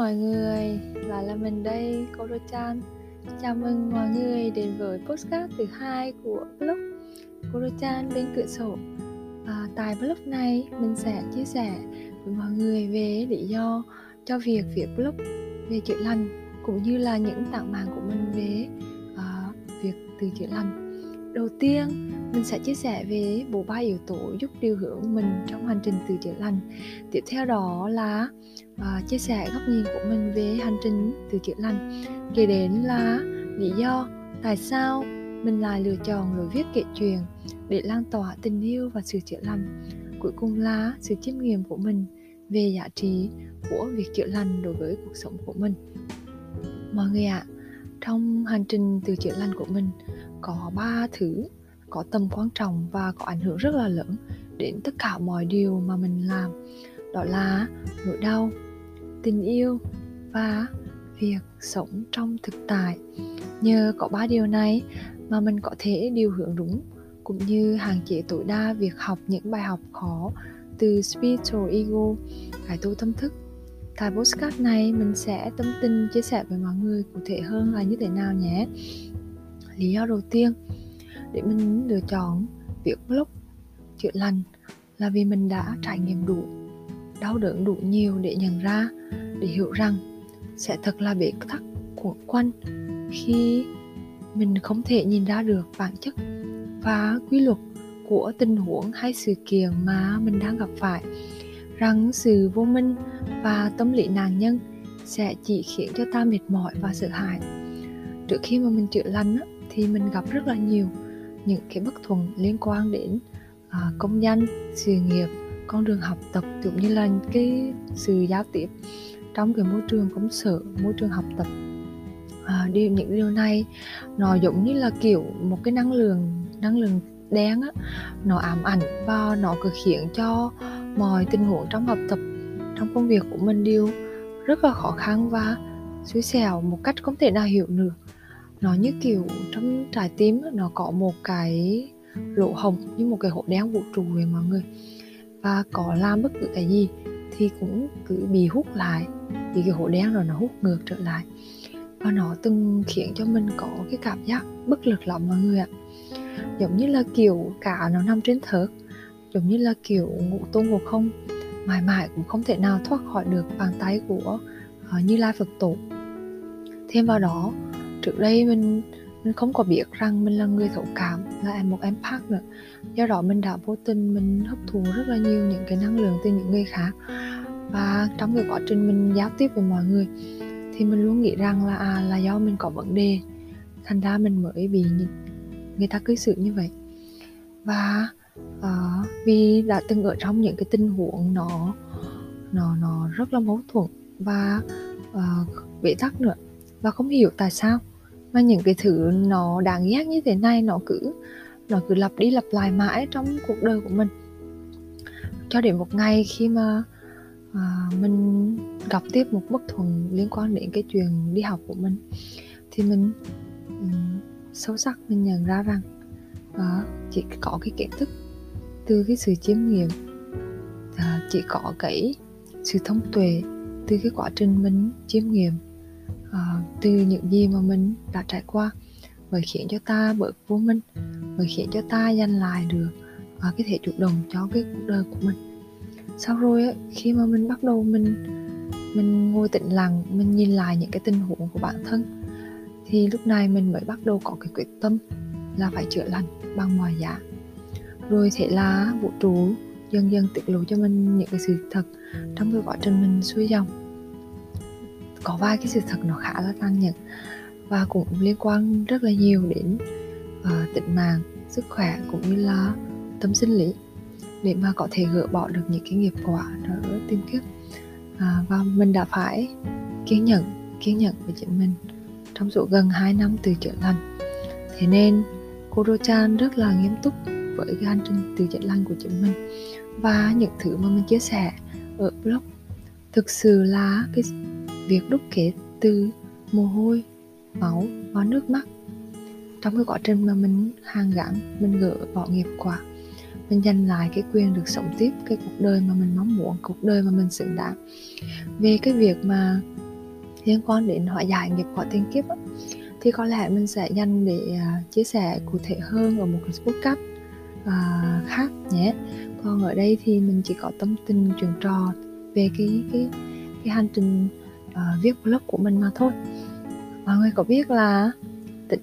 mọi người, lại là mình đây, Koro-chan. Chào mừng mọi người đến với podcast thứ 2 của blog Koro-chan bên cửa sổ. Tại blog này, mình sẽ chia sẻ với mọi người về lý do cho việc viết blog về chữa lành, cũng như là những tảng mạng của mình về việc từ chữa lành. Đầu tiên, mình sẽ chia sẻ về bộ ba yếu tố giúp điều hướng mình trong hành trình từ chữa lành. Tiếp theo đó là chia sẻ góc nhìn của mình về hành trình từ chữa lành. Kế đến là lý do tại sao mình lại lựa chọn lối viết kể chuyện để lan tỏa tình yêu và sự chữa lành. Cuối cùng là sự chiêm nghiệm của mình về giá trị của việc chữa lành đối với cuộc sống của mình. Mọi người ạ, trong hành trình từ chữa lành của mình có 3 thứ có tầm quan trọng và có ảnh hưởng rất là lớn đến tất cả mọi điều mà mình làm. Đó là nỗi đau, tình yêu và việc sống trong thực tại. Nhờ có 3 điều này mà mình có thể điều hướng đúng, cũng như hạn chế tối đa việc học những bài học khó từ spiritual ego, cải tu tâm thức. Tại podcast này mình sẽ tâm tình chia sẻ với mọi người cụ thể hơn là như thế nào nhé. Lý do đầu tiên để mình lựa chọn việc blog chữa lành là vì mình đã trải nghiệm đủ, đau đớn đủ nhiều để nhận ra, để hiểu rằng sẽ thật là bế tắc của quanh khi mình không thể nhìn ra được bản chất và quy luật của tình huống hay sự kiện mà mình đang gặp phải, rằng sự vô minh và tâm lý nạn nhân sẽ chỉ khiến cho ta mệt mỏi và sợ hãi. Trước khi mà mình chữa lành thì mình gặp rất là nhiều những cái bất thuận liên quan đến công danh, sự nghiệp, con đường học tập, cũng như là cái sự giao tiếp trong cái môi trường công sở, môi trường học tập. Những điều này nó giống như là kiểu một cái năng lượng đen á, nó ám ảnh và nó cứ khiến cho mọi tình huống trong học tập, trong công việc của mình đều rất là khó khăn và xui xẻo một cách không thể nào hiểu được. Nó như kiểu trong trái tim nó có một cái lỗ hổng, như một cái hố đen vũ trụ về mọi người, và có làm bất cứ cái gì thì cũng cứ bị hút lại, vì cái hố đen rồi nó hút ngược trở lại, và nó từng khiến cho mình có cái cảm giác bất lực lắm mọi người ạ. Giống như là kiểu cả nó nằm trên thớt, giống như là kiểu ngủ tôn ngủ không, mãi mãi cũng không thể nào thoát khỏi được bàn tay của Như Lai Phật Tổ. Thêm vào đó, trước đây mình không có biết rằng mình là người thấu cảm, là một empath nữa. Do đó mình đã vô tình mình hấp thụ rất là nhiều những cái năng lượng từ những người khác, và trong cái quá trình mình giao tiếp với mọi người thì mình luôn nghĩ rằng là do mình có vấn đề, thành ra mình mới bị người ta cư xử như vậy. Và vì đã từng ở trong những cái tình huống nó rất là mâu thuẫn và bế tắc nữa, và không hiểu tại sao mà những cái thứ nó đáng ghét như thế này nó cứ lặp đi lặp lại mãi trong cuộc đời của mình, cho đến một ngày khi mà mình gặp tiếp một bất thuận liên quan đến cái chuyện đi học của mình, thì mình sâu sắc mình nhận ra rằng chỉ có cái kiến thức từ cái sự chiêm nghiệm, chỉ có cái sự thông tuệ từ cái quá trình mình chiêm nghiệm, từ những gì mà mình đã trải qua, mới khiến cho ta bớt vô minh, mới khiến cho ta giành lại được cái thể chủ động cho cái cuộc đời của mình. Sau rồi khi mà mình bắt đầu mình ngồi tĩnh lặng, mình nhìn lại những cái tình huống của bản thân, thì lúc này mình mới bắt đầu có cái quyết tâm là phải chữa lành bằng mọi giá. Rồi thế là vũ trụ dần dần tiết lộ cho mình những cái sự thật trong cái quá trình mình xuôi dòng. Có vài cái sự thật nó khá là tàn nhẫn và cũng liên quan rất là nhiều đến tính mạng, sức khỏe, cũng như là tâm sinh lý, để mà có thể gỡ bỏ được những cái nghiệp quả ở tiền kiếp. Và mình đã phải kiên nhẫn với chính mình trong suốt gần 2 năm từ chữa lành. Thế nên Koro-chan rất là nghiêm túc với cái hành trình từ chữa lành của chính mình, và những thứ mà mình chia sẻ ở blog thực sự là cái việc đúc kết từ mồ hôi, máu và nước mắt. Trong cái quá trình mà mình hàn gắn, mình gỡ bỏ nghiệp quả, mình giành lại cái quyền được sống tiếp cái cuộc đời mà mình mong muốn, cuộc đời mà mình xứng đáng. Về cái việc mà liên quan đến hóa giải nghiệp quả tiền kiếp á, thì có lẽ mình sẽ dành để chia sẻ cụ thể hơn ở một cái podcast khác nhé. Còn ở đây thì mình chỉ có tâm tình chuyện trò về cái hành trình viết blog của mình mà thôi. Mọi người có biết là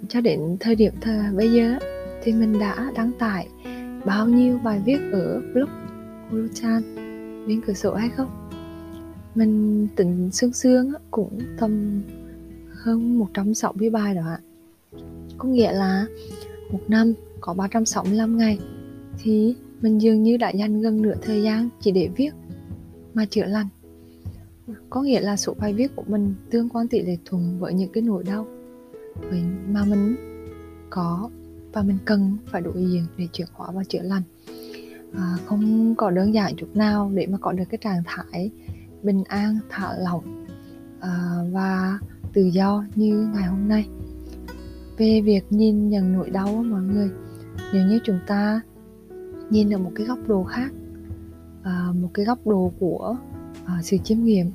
cho đến thời điểm bây giờ thì mình đã đăng tải bao nhiêu bài viết ở blog Koro-chan bên cửa sổ hay không? Mình tính xương cũng tầm hơn 160 bài đó ạ. Có nghĩa là một năm có 365 ngày thì mình dường như đã dành gần nửa thời gian chỉ để viết mà chữa lành. Có nghĩa là số bài viết của mình tương quan tỷ lệ thuận với những cái nỗi đau mà mình có và mình cần phải đối diện để chuyển hóa và chữa lành. Không có đơn giản chút nào để mà có được cái trạng thái bình an, thả lỏng và tự do như ngày hôm nay. Về việc nhìn nhận nỗi đau của mọi người, nếu như chúng ta nhìn ở một cái góc độ khác, một cái góc độ của sự chiêm nghiệm,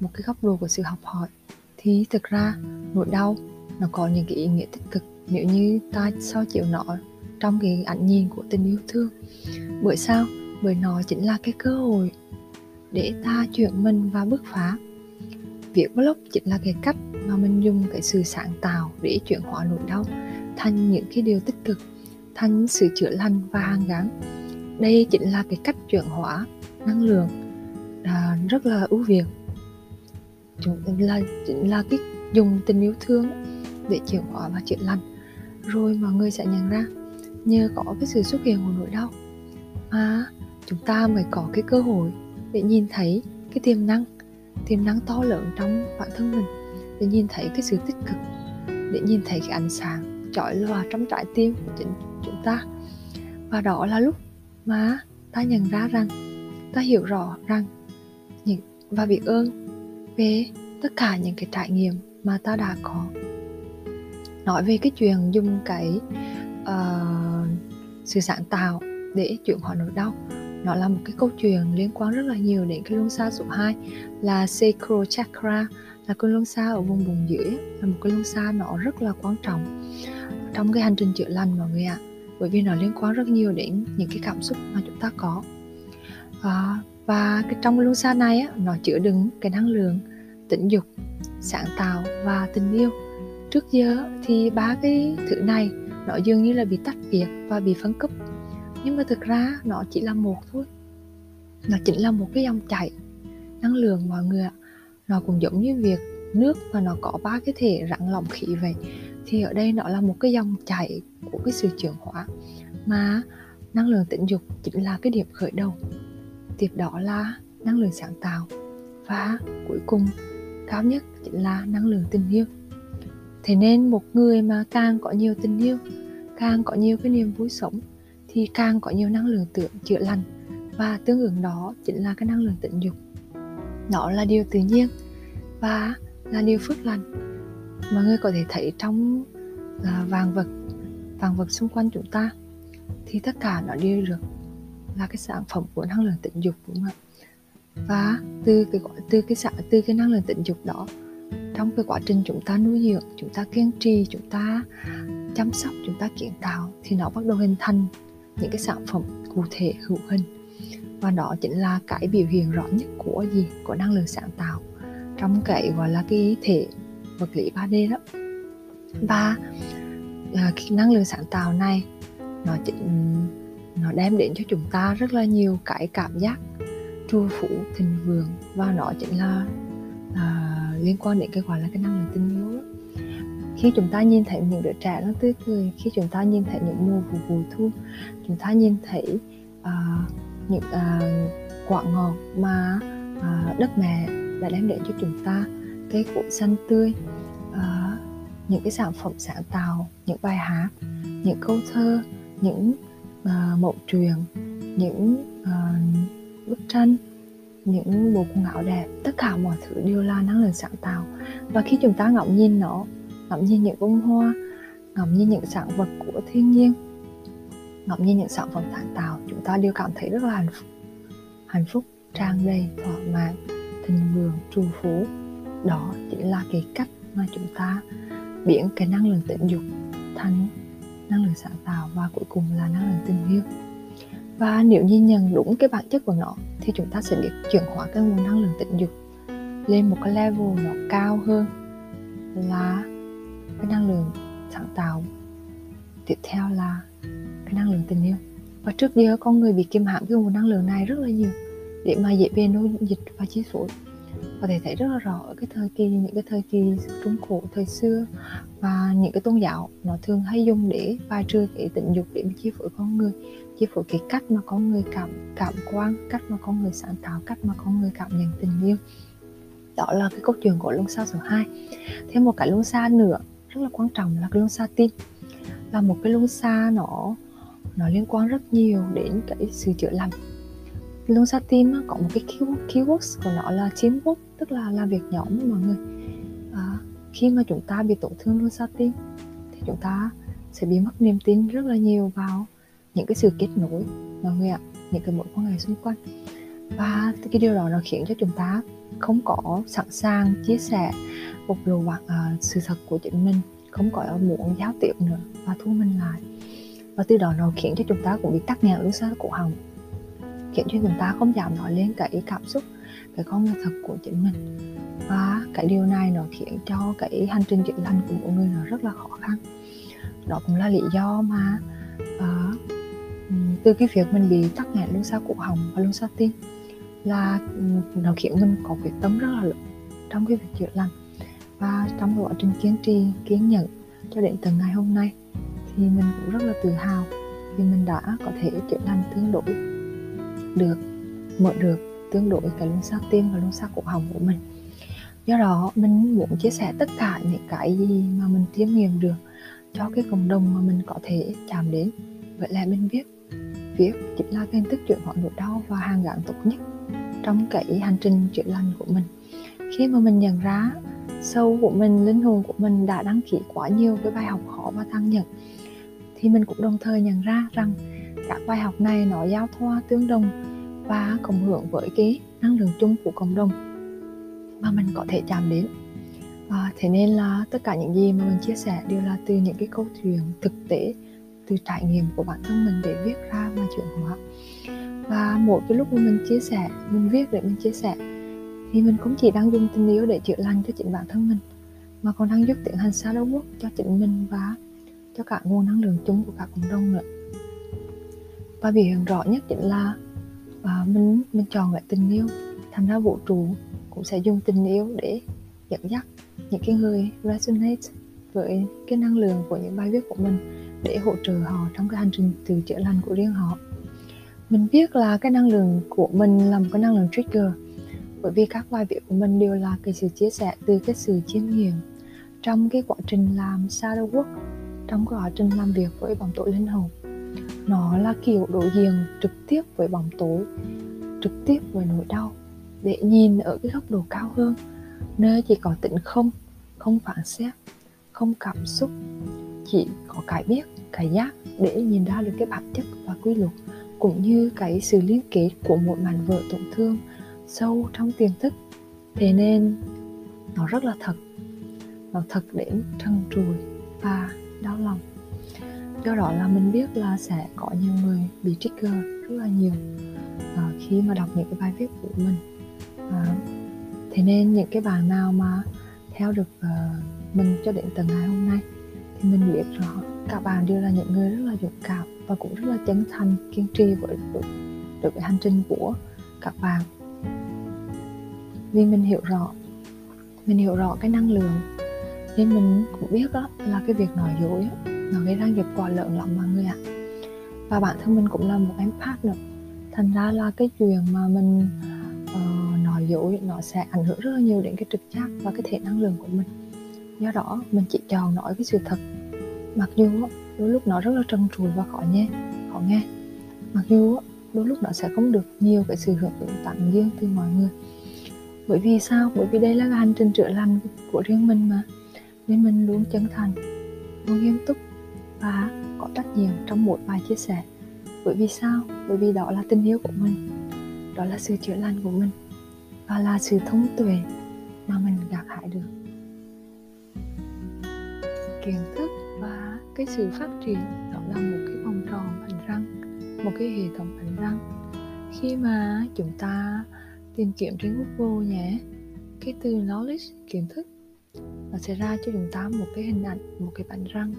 một cái góc độ của sự học hỏi, thì thực ra nỗi đau nó có những cái ý nghĩa tích cực nếu như ta soi chiếu nó trong cái ánh nhìn của tình yêu thương. Bởi sao? Bởi nó chính là cái cơ hội để ta chuyển mình và bứt phá. Viết blog chính là cái cách mà mình dùng cái sự sáng tạo để chuyển hóa nỗi đau thành những cái điều tích cực, thành sự chữa lành và hàn gắn. Đây chính là cái cách chuyển hóa năng lượng rất là ưu việt. Chính là cái dùng tình yêu thương để chuyển hóa và chữa lành. Rồi mọi người sẽ nhận ra nhờ có cái sự xuất hiện của nỗi đau mà chúng ta mới có cái cơ hội để nhìn thấy cái tiềm năng to lớn trong bản thân mình, để nhìn thấy cái sự tích cực, để nhìn thấy cái ánh sáng chói lòa trong trái tim của chính chúng ta. Và đó là lúc mà ta nhận ra rằng, ta hiểu rõ rằng và biết ơn về tất cả những cái trải nghiệm mà ta đã có. Nói về cái chuyện dùng cái sự sáng tạo để chuyển hóa nỗi đau, nó là một cái câu chuyện liên quan rất là nhiều đến cái luân xa số 2 là Sacral Chakra, là cái luân xa ở vùng bụng dưới, là một cái luân xa nó rất là quan trọng trong cái hành trình chữa lành mọi người ạ. Bởi vì nó liên quan rất nhiều đến những cái cảm xúc mà chúng ta có. Và trong cái luân xa này á, nó chứa đựng cái năng lượng tình dục, sáng tạo và tình yêu. Trước giờ thì ba cái thứ này nó dường như là bị tách biệt và bị phân cấp, nhưng mà thực ra nó chỉ là một thôi. Nó chính là một cái dòng chảy năng lượng mọi người ạ. Nó cũng giống như việc nước và nó có ba cái thể rắn lỏng khí vậy, thì ở đây nó là một cái dòng chảy của cái sự chuyển hóa, mà năng lượng tình dục chính là cái điểm khởi đầu, tiếp đó là năng lượng sáng tạo, và cuối cùng cao nhất chính là năng lượng tình yêu. Thế nên một người mà càng có nhiều tình yêu, càng có nhiều cái niềm vui sống, thì càng có nhiều năng lượng chữa lành, và tương ứng đó chính là cái năng lượng tình dục. Đó là điều tự nhiên và là điều phước lành. Mọi người có thể thấy trong vạn vật xung quanh chúng ta thì tất cả nó đều được là cái sản phẩm của năng lượng tình dục, đúng không ạ? Và từ cái năng lượng tình dục đó, trong cái quá trình chúng ta nuôi dưỡng, chúng ta kiên trì, chúng ta chăm sóc, chúng ta kiến tạo, thì nó bắt đầu hình thành những cái sản phẩm cụ thể hữu hình, và đó chính là cái biểu hiện rõ nhất của gì? Của năng lượng sáng tạo trong cái gọi là cái thể vật lý 3D đó. Và cái năng lượng sáng tạo này nó đem đến cho chúng ta rất là nhiều cái cảm giác trù phú thịnh vượng, và nó chính là liên quan đến cái gọi là cái năng lượng tình yêu đó. Khi chúng ta nhìn thấy những đứa trẻ nó tươi cười, khi chúng ta nhìn thấy những mùa vụ thu, chúng ta nhìn thấy những quả ngọt mà đất mẹ đã đem đến cho chúng ta, cây cối xanh tươi, những cái sản phẩm sáng tạo, những bài hát, những câu thơ, những mẫu truyền, những bức tranh, những bộ quần áo đẹp, tất cả mọi thứ đều là năng lượng sáng tạo. Và khi chúng ta ngẫm nhìn nó, ngẫm nhìn những bông hoa, ngẫm nhìn những sản vật của thiên nhiên, ngẫm nhìn những sản phẩm sáng tạo, chúng ta đều cảm thấy rất là hạnh phúc, tràn đầy, thỏa mãn, thịnh vượng, trù phú. Đó chỉ là cái cách mà chúng ta biến cái năng lượng tình dục thành năng lượng sáng tạo và cuối cùng là năng lượng tình yêu. Và nếu nhìn nhận đúng cái bản chất của nó thì chúng ta sẽ biết chuyển hóa cái nguồn năng lượng tình dục lên một cái level nó cao hơn là cái năng lượng sáng tạo. Tiếp theo là cái năng lượng tình yêu. Và trước giờ con người bị kiêm hãm cái nguồn năng lượng này rất là nhiều để mà dễ bị nô dịch và chi phối. Có thể thấy rất là rõ ở cái thời kỳ, những cái thời kỳ Trung Cổ thời xưa và những cái tôn giáo nó thường hay dùng để bài trừ cái tình dục để chi phối con người, chi phối cái cách mà con người cảm quan, cách mà con người sáng tạo, cách mà con người cảm nhận tình yêu. Đó là cái câu chuyện của luân xa số 2. Thêm một cái luân xa nữa rất là quan trọng là cái luân xa tin, là một cái luân xa nó liên quan rất nhiều đến cái sự chữa lành. Luân xa team có một cái keywords của nó là teamwork, tức là làm việc nhóm với mọi người. Khi mà chúng ta bị tổn thương luân xa team thì chúng ta sẽ bị mất niềm tin rất là nhiều vào những cái sự kết nối mọi người ạ, những cái mối quan hệ xung quanh. Và cái điều đó nó khiến cho chúng ta không có sẵn sàng chia sẻ, bộc lộ sự thật của chính mình, không có muốn giao tiếp nữa và thu mình lại. Và từ đó nó khiến cho chúng ta cũng bị tắc nghẽn luân xa cổ họng, khiến cho chúng ta không dám nói lên cái cảm xúc, cái con người thật của chính mình. Và cái điều này nó khiến cho cái hành trình chữa lành của mọi người nó rất là khó khăn. Đó cũng là lý do mà từ cái việc mình bị tắc nghẽn luân xa cổ họng và luân xa tim là nó khiến mình có quyết tâm rất là lớn trong cái việc chữa lành. Và trong quá trình kiên trì, kiên nhẫn cho đến tận ngày hôm nay thì mình cũng rất là tự hào vì mình đã có thể chữa lành tương đối được, mở được tương đối cái luân xa tim và luân xa cổ họng của mình. Do đó mình muốn chia sẻ tất cả những cái gì mà mình chiêm nghiệm được cho cái cộng đồng mà mình có thể chạm đến. Vậy là mình viết chính là cái hình thức chuyển hóa nỗi đau và hàng gắn tốt nhất trong cái hành trình chữa lành của mình. Khi mà mình nhận ra sâu của mình, linh hồn của mình đã đăng ký quá nhiều cái bài học khó và thăng nhận, thì mình cũng đồng thời nhận ra rằng các bài học này nó giao thoa tương đồng và cộng hưởng với cái năng lượng chung của cộng đồng mà mình có thể chạm đến. Thế nên là tất cả những gì mà mình chia sẻ đều là từ những cái câu chuyện thực tế, từ trải nghiệm của bản thân mình để viết ra và chuyển hóa. Và mỗi cái lúc mà mình chia sẻ, mình viết để mình chia sẻ, thì mình cũng chỉ đang dùng tình yêu để chữa lành cho chính bản thân mình, mà còn đang giúp tiến hành shadow work cho chính mình và cho cả nguồn năng lượng chung của cả cộng đồng nữa. Và biểu hiện rõ nhất chính là mình chọn lại tình yêu. Thành ra vũ trụ cũng sẽ dùng tình yêu để dẫn dắt những cái người resonate với cái năng lượng của những bài viết của mình, để hỗ trợ họ trong cái hành trình từ chữa lành của riêng họ. Mình biết là cái năng lượng của mình là một cái năng lượng trigger, bởi vì các bài viết của mình đều là cái sự chia sẻ từ cái sự chiêm nghiệm trong cái quá trình làm shadow work, trong cái quá trình làm việc với bóng tối linh hồn. Nó là kiểu đối diện trực tiếp với bóng tối, trực tiếp với nỗi đau, để nhìn ở cái góc độ cao hơn, nơi chỉ có tĩnh không, không phán xét, không cảm xúc, chỉ có cái biết, cái giác, để nhìn ra được cái bản chất và quy luật, cũng như cái sự liên kết của một mảnh vỡ tổn thương sâu trong tiềm thức. Thế nên nó rất là thật, nó thật đến trần trùi và đau lòng. Do đó là mình biết là sẽ có nhiều người bị trigger rất là nhiều khi mà đọc những cái bài viết của mình. Thế nên những cái bạn nào mà theo được mình cho đến tận ngày hôm nay thì mình biết rõ các bạn đều là những người rất là dũng cảm và cũng rất là chân thành, kiên trì với được cái hành trình của các bạn. Vì mình hiểu rõ cái năng lượng nên mình cũng biết đó là cái việc nói dối nó gây ra nghiệp quả lớn lắm mọi người ạ. Và bản thân mình cũng là một empath nữa, thành ra là cái chuyện mà mình nói dối nó sẽ ảnh hưởng rất là nhiều đến cái trực giác và cái thể năng lượng của mình. Do đó mình chỉ chọn nói cái sự thật, mặc dù đôi lúc nó rất là trần trùi và khó nghe, mặc dù đôi lúc nó sẽ không được nhiều cái sự hưởng ứng tặng riêng từ mọi người. Bởi vì sao? Bởi vì đây là cái hành trình chữa lành của riêng mình mà, nên mình luôn chân thành, luôn nghiêm túc và có trách nhiệm trong một bài chia sẻ. Bởi vì sao? Bởi vì đó là tình yêu của mình, đó là sự chữa lành của mình, và là sự thông tuệ mà mình gặt hái kiến thức và cái sự phát triển, đó là một cái vòng tròn vành răng, một cái hệ thống vành răng. Khi mà chúng ta tìm kiếm trên Google nhé, cái từ knowledge, kiến thức, nó sẽ ra cho chúng ta một cái hình ảnh, một cái bánh răng.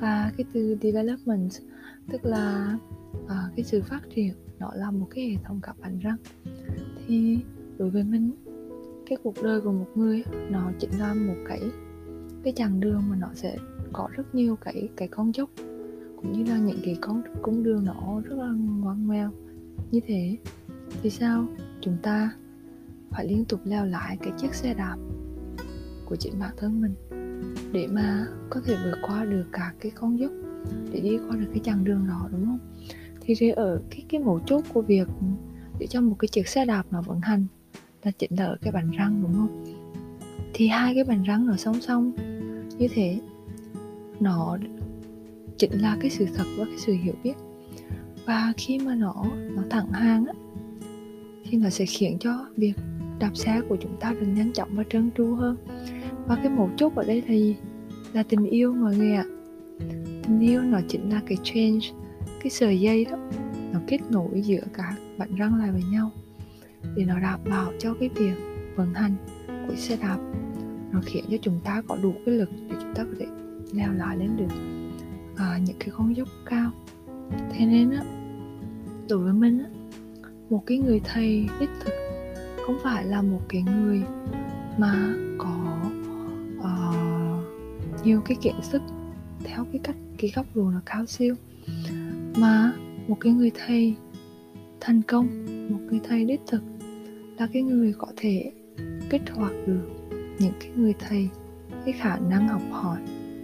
Và cái từ development, tức là cái sự phát triển, nó là một cái hệ thống các bánh răng. Thì đối với mình, cái cuộc đời của một người nó chỉ là một cái chặng đường mà nó sẽ có rất nhiều cái con dốc, cũng như là những cái con đường nó rất là ngoằn ngoèo như thế. Thì sao chúng ta phải liên tục leo lại cái chiếc xe đạp của chính bản thân mình để mà có thể vượt qua được cả cái con dốc, để đi qua được cái chặng đường đó, đúng không? Thì ở cái mấu chốt của việc để cho một cái chiếc xe đạp nó vận hành là chính là ở cái bánh răng, đúng không? Thì hai cái bánh răng nó song song như thế, nó chính là cái sự thật và cái sự hiểu biết. Và khi mà nó thẳng hàng á, thì nó sẽ khiến cho việc đạp xe của chúng ta được nhanh chóng và trơn tru hơn. Và cái mấu chốt ở đây là gì? Là tình yêu mọi người ạ. Tình yêu nó chính là cái change, cái sợi dây đó, nó kết nối giữa cả bánh răng lại với nhau để nó đảm bảo cho cái việc vận hành của xe đạp, nó khiến cho chúng ta có đủ cái lực để chúng ta có thể leo lại lên được những cái con dốc cao. Thế nên á, đối với mình á, một cái người thầy đích thực không phải là một cái người mà có nhiều cái kiến thức theo cái góc độ nó cao siêu, mà một cái người thầy thành công, một người thầy đích thực là cái người có thể kích hoạt được những cái người thầy, cái khả năng học hỏi,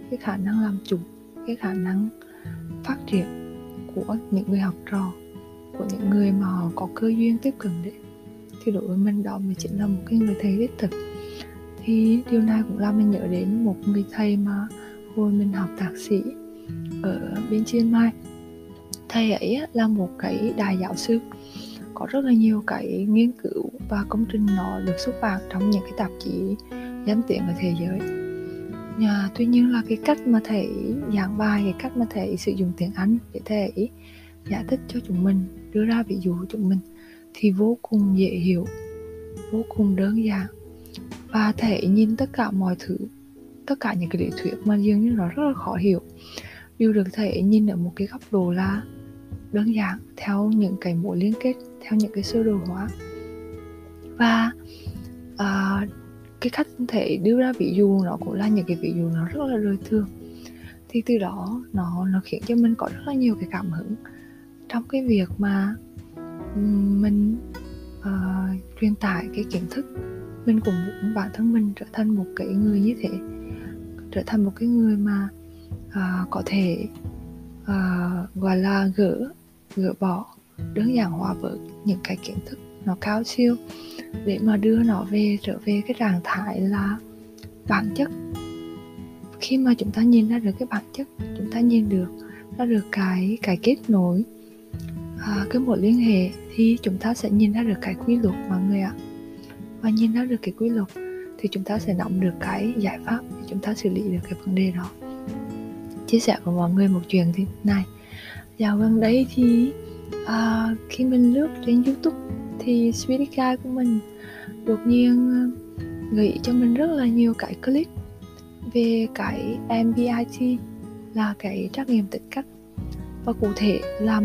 cái khả năng làm chủ, cái khả năng phát triển của những người học trò, của những người mà họ có cơ duyên tiếp cận đấy. Thì đối với mình đó mới chính là một cái người thầy đích thực. Thì điều này cũng làm mình nhớ đến một người thầy mà hồi mình học thạc sĩ ở bên Chiang Mai. Thầy ấy là một cái đại giáo sư, có rất là nhiều cái nghiên cứu và công trình nó được xuất bản trong những cái tạp chí danh tiếng ở thế giới. Tuy nhiên là cái cách mà thầy giảng bài, cái cách mà thầy sử dụng tiếng Anh để thầy giải thích cho chúng mình, đưa ra ví dụ chúng mình, thì vô cùng dễ hiểu, vô cùng đơn giản. Và thầy nhìn tất cả mọi thứ, tất cả những cái lý thuyết mà dường như nó rất là khó hiểu, đều được thầy nhìn ở một cái góc độ là đơn giản, theo những cái mối liên kết, theo những cái sơ đồ hóa. Và cái cách thầy đưa ra ví dụ nó cũng là những cái ví dụ nó rất là đời thường. Thì từ đó nó khiến cho mình có rất là nhiều cái cảm hứng trong cái việc mà mình truyền tải cái kiến thức. Mình cũng muốn bản thân mình trở thành một cái người như thế, trở thành một cái người mà có thể gọi là gỡ bỏ, đơn giản hóa với những cái kiến thức nó cao siêu, để mà đưa nó trở về cái trạng thái là bản chất. Khi mà chúng ta nhìn ra được cái bản chất, chúng ta nhìn được ra được cái kết nối, cái mối liên hệ, thì chúng ta sẽ nhìn ra được cái quy luật mọi người ạ. Và nhìn ra được cái quy luật thì chúng ta sẽ nắm được cái giải pháp để chúng ta xử lý được cái vấn đề đó. Chia sẻ với mọi người một chuyện thế này. Dạo gần đấy thì khi mình lướt trên YouTube thì Sweet Guy của mình đột nhiên gợi ý cho mình rất là nhiều cái clip về cái MBTI, là cái trắc nghiệm tính cách, và cụ thể là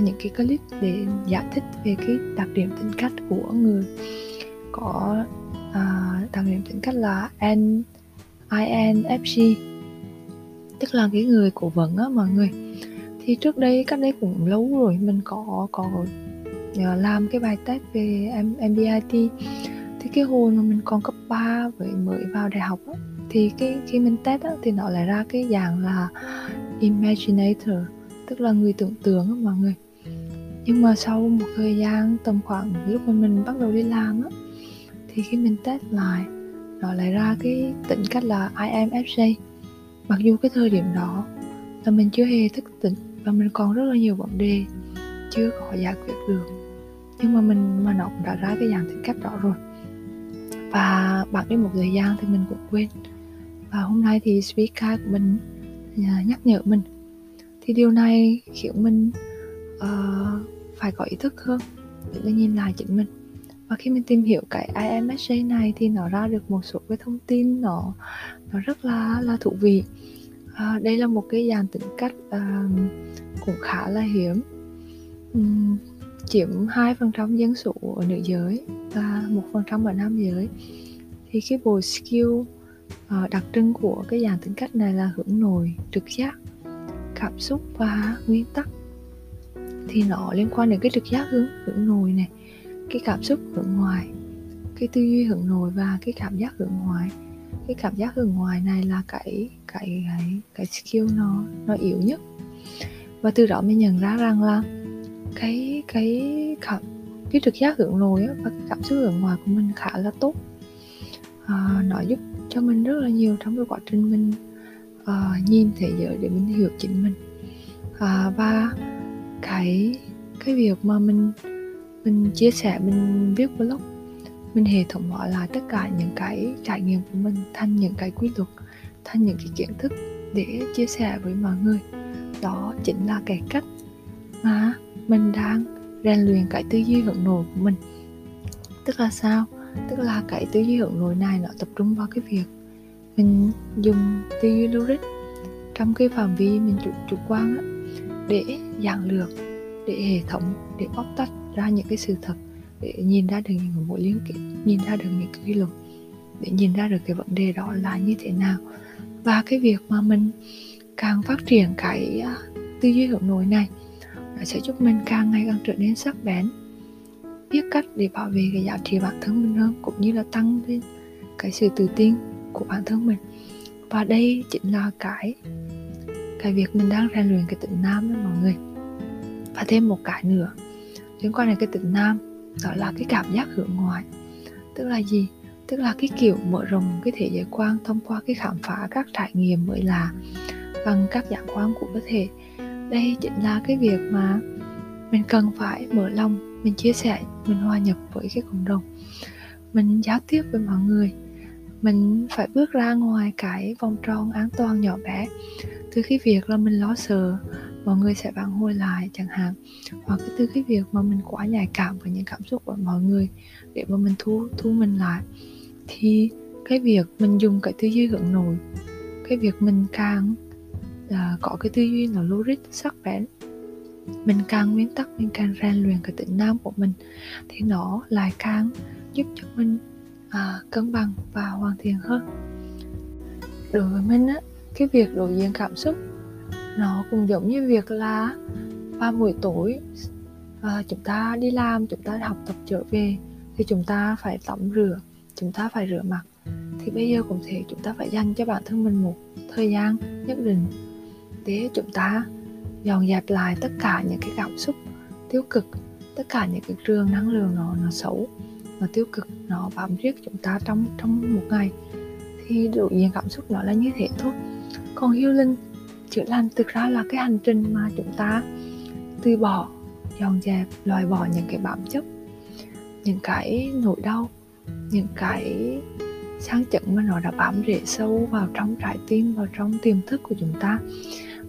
những cái clip để giải thích về cái đặc điểm tính cách của người có đặc điểm tính cách là INFJ, tức là cái người cổ vấn á mọi người. Thì trước đây, cách đây cũng lâu rồi, mình có làm cái bài test về MBTI. Thì cái hồi mà mình còn cấp 3 với mới vào đại học á, thì khi mình test á, thì nó lại ra cái dạng là Imaginator, tức là người tưởng tượng á mọi người. Nhưng mà sau một thời gian, tầm khoảng lúc mà mình bắt đầu đi làm á, thì khi mình test lại, nó lại ra cái tính cách là INFJ. Mặc dù cái thời điểm đó là mình chưa hề thức tỉnh và mình còn rất là nhiều vấn đề chưa có giải quyết được, nhưng mà nó cũng đã ra cái dạng tính cách đó rồi. Và bạn đến một thời gian thì mình cũng quên, Và hôm nay thì speaker của mình nhắc nhở mình, thì điều này khiến mình phải có ý thức hơn để mình nhìn lại chính mình. Và khi mình tìm hiểu cái INFJ này thì nó ra được một số cái thông tin nó rất là thú vị. Đây là một cái dàn tính cách cũng khá là hiếm, chiếm 2% dân số ở nữ giới và 1% ở nam giới. Thì cái bộ skill đặc trưng của cái dàn tính cách này là hướng nội, trực giác, cảm xúc và nguyên tắc. Thì nó liên quan đến cái trực giác hướng nội này, cái cảm xúc hướng ngoài, cái tư duy hướng nội và cái cảm giác hướng ngoài. Cái cảm giác hướng ngoài này là cái skill nó yếu nhất. Và từ đó mình nhận ra rằng là cái trực giác hướng nội và cái cảm xúc hướng ngoài của mình khá là tốt. Nó giúp cho mình rất là nhiều trong cái quá trình mình nhìn thế giới để mình hiểu chính mình. Và cái việc mà mình chia sẻ, mình viết blog, mình hệ thống hóa là tất cả những cái trải nghiệm của mình thành những cái quy luật, thành những cái kiến thức để chia sẻ với mọi người. Đó chính là cái cách mà mình đang rèn luyện cái tư duy hướng nội của mình. Tức là sao? Tức là cái tư duy hướng nội này nó tập trung vào cái việc mình dùng tư duy logic trong cái phạm vi mình chủ quan để giản lược, để hệ thống, để bóc tách ra những cái sự thật, để nhìn ra được những mối liên kết, nhìn ra được những quy luật, để nhìn ra được cái vấn đề đó là như thế nào. Và cái việc mà mình càng phát triển cái tư duy hướng nội này, nó sẽ giúp mình càng ngày càng trở nên sắc bén, biết cách để bảo vệ cái giá trị bản thân mình hơn, cũng như là tăng lên cái sự tự tin của bản thân mình. Và đây chính là cái việc mình đang rèn luyện cái tính nam đó mọi người. Và thêm một cái nữa liên quan đến cái tính nam, đó là cái cảm giác hướng ngoại. Tức là gì? Tức là cái kiểu mở rộng cái thế giới quan thông qua cái khám phá các trải nghiệm mới lạ bằng các giác quan của cơ thể. Đây chính là cái việc mà mình cần phải mở lòng, mình chia sẻ, mình hòa nhập với cái cộng đồng, mình giao tiếp với mọi người. Mình phải bước ra ngoài cái vòng tròn an toàn nhỏ bé, từ cái việc là mình lo sợ mọi người sẽ phản hồi lại chẳng hạn, hoặc từ cái việc mà mình quá nhạy cảm với những cảm xúc của mọi người để mà mình thu mình lại. Thì cái việc mình dùng cái tư duy hướng nội, cái việc mình càng có cái tư duy nó logic sắc bén, mình càng nguyên tắc, mình càng rèn luyện cái tính nam của mình, thì nó lại càng giúp cho mình cân bằng và hoàn thiện hơn. Đối với mình á, cái việc đối diện cảm xúc nó cũng giống như việc là vào buổi tối chúng ta đi làm, chúng ta học tập trở về thì chúng ta phải tắm rửa, chúng ta phải rửa mặt. Thì bây giờ cũng thế, chúng ta phải dành cho bản thân mình một thời gian nhất định để chúng ta dọn dẹp lại tất cả những cái cảm xúc tiêu cực, tất cả những cái trường năng lượng nó xấu, nó tiêu cực, nó bám riết chúng ta trong một ngày. Thì đối diện cảm xúc nó là như thế thôi. Còn healing, chữa lành thực ra là cái hành trình mà chúng ta từ bỏ, dọn dẹp, loại bỏ những cái bám chấp, những cái nỗi đau, những cái sang chấn mà nó đã bám rễ sâu vào trong trái tim, vào trong tiềm thức của chúng ta.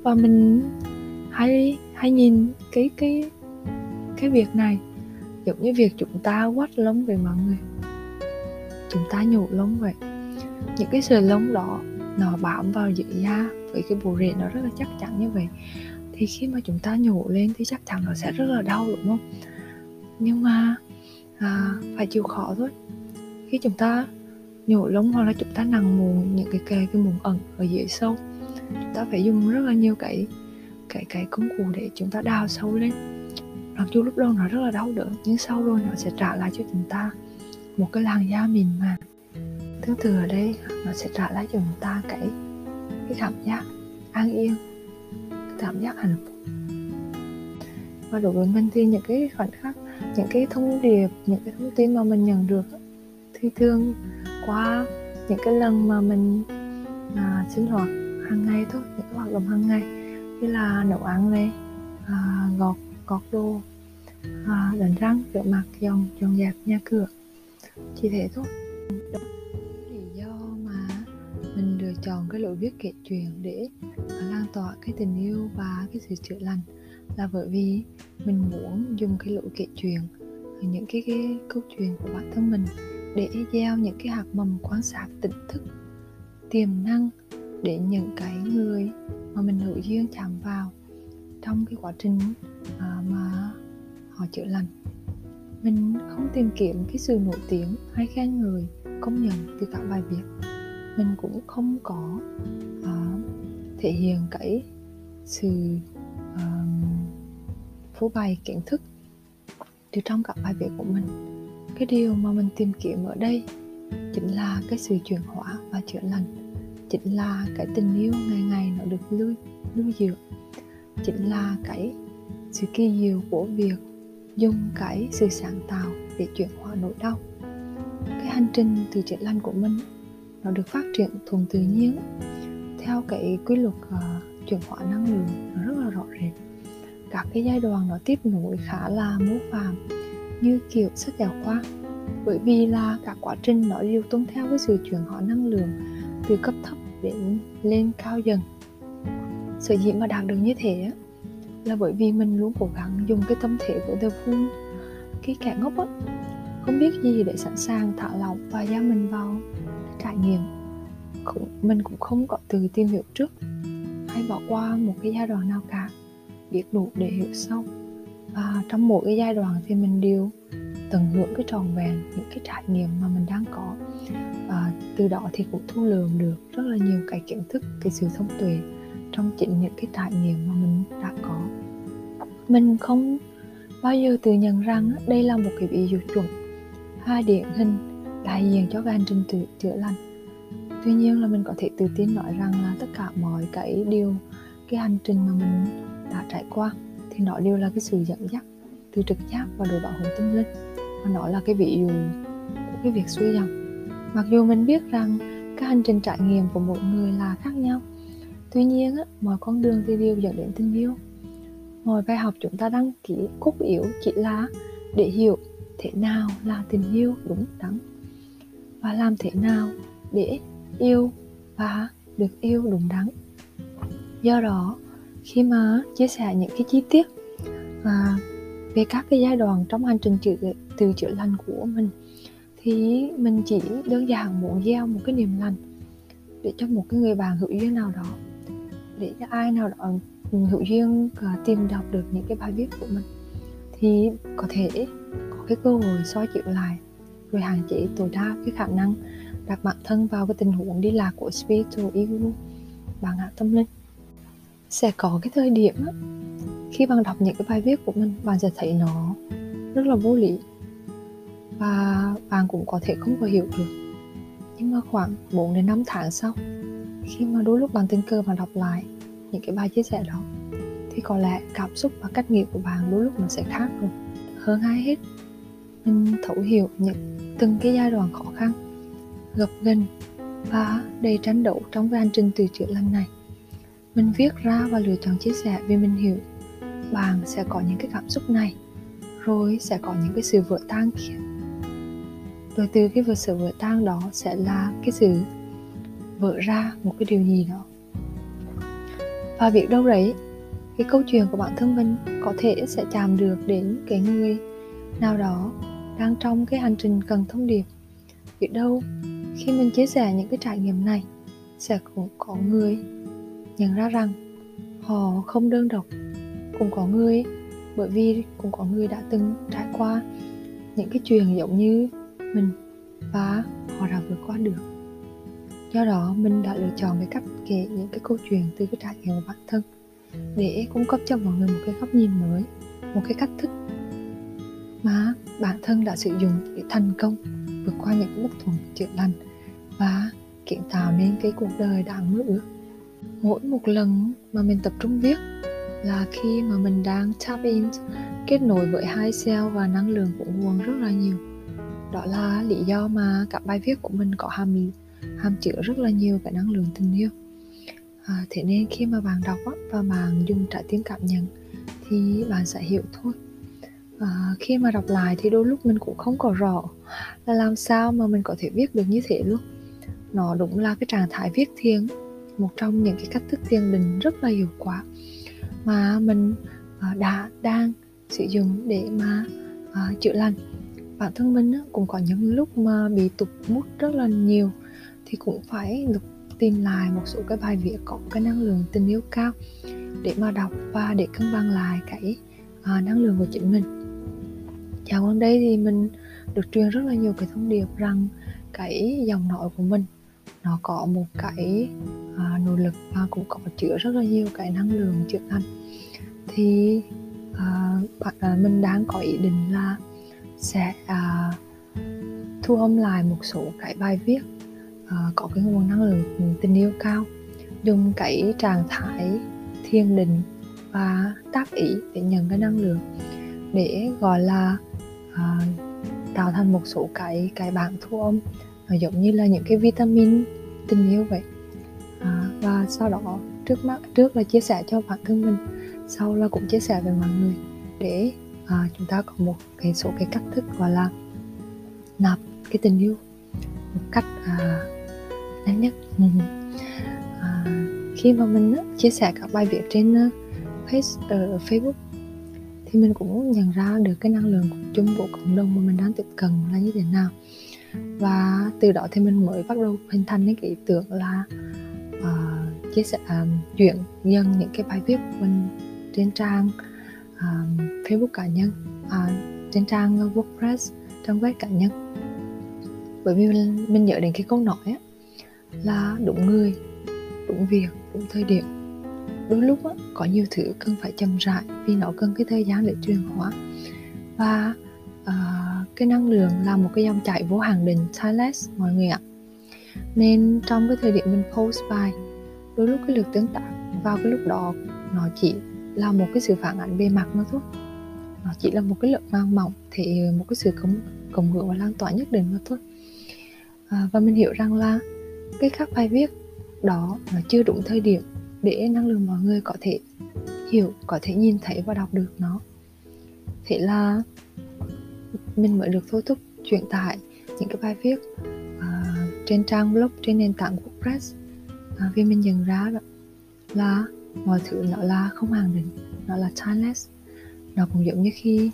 Và mình hãy nhìn cái việc này giống như việc chúng ta quát lông về mọi người, chúng ta nhổ lông vậy. Những cái sợi lông đó nó bám vào dưới da với cái bộ rễ nó rất là chắc chắn như vậy, thì khi mà chúng ta nhổ lên thì chắc chắn nó sẽ rất là đau, đúng không? Nhưng mà phải chịu khó thôi. Khi chúng ta nhổ lông hoặc là chúng ta nặn mụn, những cái mụn ẩn ở dưới sâu, chúng ta phải dùng rất là nhiều cái công cụ để chúng ta đào sâu lên. Mặc dù lúc đầu nó rất là đau đớn, nhưng sau rồi nó sẽ trả lại cho chúng ta một cái làn da mịn màng. Tương tự ở đây, nó sẽ trả lại cho chúng ta cái cảm giác an yên, cái cảm giác hạnh phúc. Và đối với mình thì những cái khoảnh khắc, những cái thông điệp, những cái thông tin mà mình nhận được thì thường qua những cái lần mà mình sinh hoạt hàng ngày thôi, những hoạt động hàng ngày như là nấu ăn này, gọt đồ, đánh răng, rửa mặt, dọn dẹp nhà cửa, chỉ thế thôi. Lý do mà mình lựa chọn cái lối viết kể chuyện để lan tỏa cái tình yêu và cái sự chữa lành là bởi vì mình muốn dùng cái lối kể chuyện, những cái câu chuyện của bản thân mình để gieo những cái hạt mầm quan sát tỉnh thức, tiềm năng để những cái người mà mình hữu duyên chạm vào trong cái quá trình mà họ chữa lành. Mình không tìm kiếm cái sự nổi tiếng hay khen người, công nhận từ các bài viết. Mình cũng không có thể hiện cái sự phô bày kiến thức từ trong các bài viết của mình. Cái điều mà mình tìm kiếm ở đây chính là cái sự chuyển hóa và chữa lành, chính là cái tình yêu ngày ngày nó được lưu giữ, chính là cái sự kỳ diệu của việc dùng cái sự sáng tạo để chuyển hóa nỗi đau. Cái hành trình từ chữa lành của mình nó được phát triển thuần tự nhiên theo cái quy luật chuyển hóa năng lượng, nó rất là rõ rệt. Các cái giai đoạn nó tiếp nối khá là mô phàng như kiểu sách giáo khoa, bởi vì là các quá trình nó đều tuân theo cái sự chuyển hóa năng lượng từ cấp thấp đến lên cao dần. Sở dĩ mà đạt được như thế là bởi vì mình luôn cố gắng dùng cái tâm thế của The Fool, cái kẻ ngốc không biết gì, để sẵn sàng thả lỏng và giao mình vào trải nghiệm. Mình cũng không có từ tìm hiểu trước hay bỏ qua một cái giai đoạn nào cả, biết đủ để hiểu sâu. Và trong mỗi cái giai đoạn thì mình đều tận hưởng cái tròn vẹn những cái trải nghiệm mà mình đang có. Và từ đó thì cũng thu lượm được rất là nhiều cái kiến thức, cái sự thông tuệ trong chính những cái trải nghiệm mà mình đã có. Mình không bao giờ tự nhận rằng đây là một cái ví dụ chuẩn hay điển hình đại diện cho cái hành trình chữa lành. Tuy nhiên là mình có thể tự tin nói rằng là tất cả mọi cái điều, cái hành trình mà mình đã trải qua thì nó đều là cái sự dẫn dắt từ trực giác và đội bảo hộ tâm linh, và nó là cái ví dụ của cái việc suy dòng. Mặc dù mình biết rằng các hành trình trải nghiệm của mỗi người là khác nhau, tuy nhiên mọi con đường thì đều dẫn đến tình yêu. Mọi bài học chúng ta đăng ký cốt yếu chỉ là để hiểu thế nào là tình yêu đúng đắn và làm thế nào để yêu và được yêu đúng đắn. Do đó, khi mà chia sẻ những cái chi tiết về các cái giai đoạn trong hành trình từ chữa lành của mình, thì mình chỉ đơn giản muốn gieo một cái niềm lành để cho một cái người bạn hữu duyên nào đó, để cho ai nào đó hữu duyên tìm đọc được những cái bài viết của mình thì có thể có cái cơ hội soi chiếu lại, rồi hạn chế tối đa cái khả năng đặt bản thân vào cái tình huống đi lạc của spiritual ego, bản ngã tâm linh. Sẽ có cái thời điểm khi bạn đọc những cái bài viết của mình, bạn sẽ thấy nó rất là vô lý và bạn cũng có thể không có hiểu được. Nhưng mà khoảng 4-5 tháng sau, khi mà đôi lúc bạn tình cờ mà đọc lại những cái bài chia sẻ đó, thì có lẽ cảm xúc và cách nghĩ của bạn đôi lúc nó sẽ khác rồi. Hơn ai hết, mình thấu hiểu những từng cái giai đoạn khó khăn, gập ghềnh và đầy tranh đấu trong cái hành trình từ chữa lành này. Mình viết ra và lựa chọn chia sẻ vì mình hiểu bạn sẽ có những cái cảm xúc này, rồi sẽ có những cái sự vỡ tan kia. Rồi từ cái sự vỡ tan đó sẽ là cái sự vỡ ra một cái điều gì đó. Và việc đâu đấy, cái câu chuyện của bản thân mình có thể sẽ chạm được đến cái người nào đó đang trong cái hành trình cần thông điệp. Việc đâu, khi mình chia sẻ những cái trải nghiệm này, sẽ cũng có người nhận ra rằng họ không đơn độc. Cũng có người, bởi vì cũng có người đã từng trải qua những cái chuyện giống như mình và họ đã vượt qua được. Do đó mình đã lựa chọn cái cách kể những cái câu chuyện từ cái trải nghiệm của bản thân để cung cấp cho mọi người một cái góc nhìn mới, một cái cách thức mà bản thân đã sử dụng để thành công vượt qua những cái bất thuận chữa lành và kiến tạo nên cái cuộc đời đáng mơ ước. Mỗi một lần mà mình tập trung viết là khi mà mình đang tap in, kết nối với high self và năng lượng của nguồn rất là nhiều. Đó là lý do mà các bài viết của mình có hàm chứa rất là nhiều cái năng lượng tình yêu. Thế nên khi mà bạn đọc và bạn dùng trái tim cảm nhận thì bạn sẽ hiểu thôi. Khi mà đọc lại thì đôi lúc mình cũng không có rõ là làm sao mà mình có thể viết được như thế luôn. Nó đúng là cái trạng thái viết thiêng, một trong những cái cách thức thiền định rất là hiệu quả mà mình đã đang sử dụng để mà chữa lành. Bản thân mình cũng có những lúc mà bị tụt mood rất là nhiều thì cũng phải lục tìm lại một số cái bài viết có cái năng lượng tình yêu cao để mà đọc và để cân bằng lại cái năng lượng của chính mình. Dạo gần đây thì mình được truyền rất là nhiều cái thông điệp rằng cái giọng nói của mình nó có một cái nội lực và cũng có chứa rất là nhiều cái năng lượng chữa lành. Thì mình đang có ý định là sẽ thu âm lại một số cái bài viết có cái nguồn năng lượng tình yêu cao, dùng cái trạng thái thiền định và tác ý để nhận cái năng lượng, để gọi là tạo thành một số cái bảng thu âm giống như là những cái vitamin tình yêu vậy. Và sau đó trước là chia sẻ cho bản thân mình, sau là cũng chia sẻ với mọi người để chúng ta có một cái số cái cách thức gọi là nạp cái tình yêu một cách nhanh nhất. Khi mà mình chia sẻ các bài viết trên Facebook thì mình cũng nhận ra được cái năng lượng chung của cộng đồng mà mình đang tiếp cận là như thế nào, và từ đó thì mình mới bắt đầu hình thành cái ý tưởng là chia sẻ chuyển dần những cái bài viết của mình trên trang Facebook cá nhân, trên trang WordPress, trang web cá nhân. Bởi vì mình nhớ đến cái câu nói á, là đúng người, đúng việc, đúng thời điểm. Đôi lúc á, có nhiều thứ cần phải chậm rãi vì nó cần cái thời gian để chuyển hóa. Và cái năng lượng là một cái dòng chảy vô hạn định, timeless mọi người ạ. Nên trong cái thời điểm mình post bài, đôi lúc cái lượt tương tác vào cái lúc đó nó chỉ là một cái sự phản ảnh bề mặt nó thôi. Nó chỉ là một cái lớp màng mỏng thì một cái sự cộng hưởng và lan tỏa nhất định mà thôi. Và mình hiểu rằng là cái các bài viết đó nó chưa đúng thời điểm để năng lượng mọi người có thể hiểu, có thể nhìn thấy và đọc được nó. Thế là mình mới được thôi thúc truyền tải những cái bài viết trên trang blog, trên nền tảng WordPress, vì mình nhận ra đó là mọi thứ nó là không hạn định, nó là timeless. Nó cũng giống như khi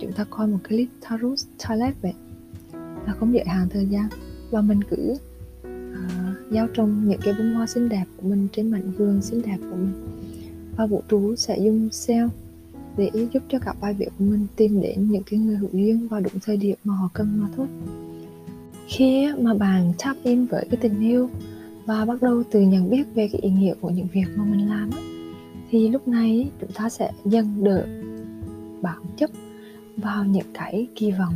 chúng ta coi một cái list tarot timeless vậy, là không giới hạn thời gian, và mình cứ giao trồng những cái bông hoa xinh đẹp của mình trên mảnh vườn xinh đẹp của mình, và vũ trụ sẽ dùng cell để giúp cho các bài viết của mình tìm đến những cái người hữu duyên vào đúng thời điểm mà họ cần mà thôi. Khi mà bạn tap in với cái tình yêu và bắt đầu từ nhận biết về cái ý nghĩa của những việc mà mình làm á, thì lúc này chúng ta sẽ dần đỡ bám chấp vào những cái kỳ vọng,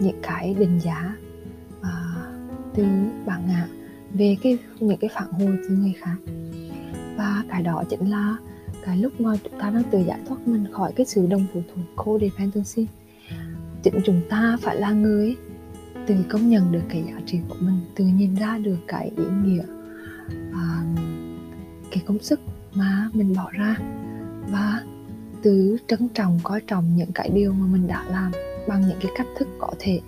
những cái định giá từ bản ngã về những cái phản hồi từ người khác. Và cái đó chính là cái lúc mà chúng ta đang tự giải thoát mình khỏi cái sự đồng phụ thuộc, codependency. Chính chúng ta phải là người từ công nhận được cái giá trị của mình, từ nhìn ra được cái ý nghĩa, cái công sức mà mình bỏ ra, và từ trân trọng, coi trọng những cái điều mà mình đã làm bằng những cái cách thức có thể.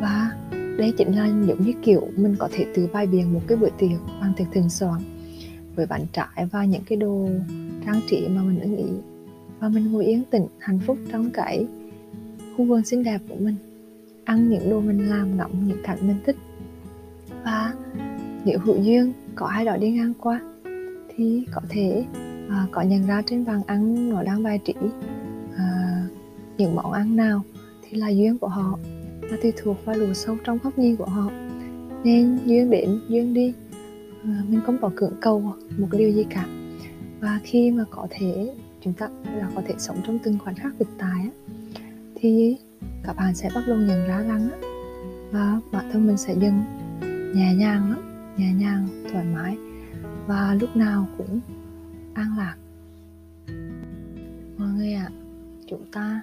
Và đây chính là giống như kiểu mình có thể tự bày biện một cái bữa tiệc bằng thực thịnh soạn với bánh trái và những cái đồ trang trí mà mình ưng ý, và mình ngồi yên tĩnh hạnh phúc trong cái khu vườn xinh đẹp của mình, ăn những đồ mình làm, ngắm những cảnh mình thích. Và nếu hữu duyên có ai đó đi ngang qua thì có thể có nhận ra trên bàn ăn nó đang bài trí những món ăn nào thì là duyên của họ, là tùy thuộc vào độ sâu trong góc nhìn của họ. Nên duyên đến duyên đi, mình không có cưỡng cầu một điều gì cả. Và khi mà có thể chúng ta là có thể sống trong từng khoảnh khắc thực tại thì các bạn sẽ bắt đầu nhận ra rằng và bản thân mình sẽ dần nhẹ nhàng lắm, nhẹ nhàng, thoải mái và lúc nào cũng an lạc. Mọi người ạ, chúng ta,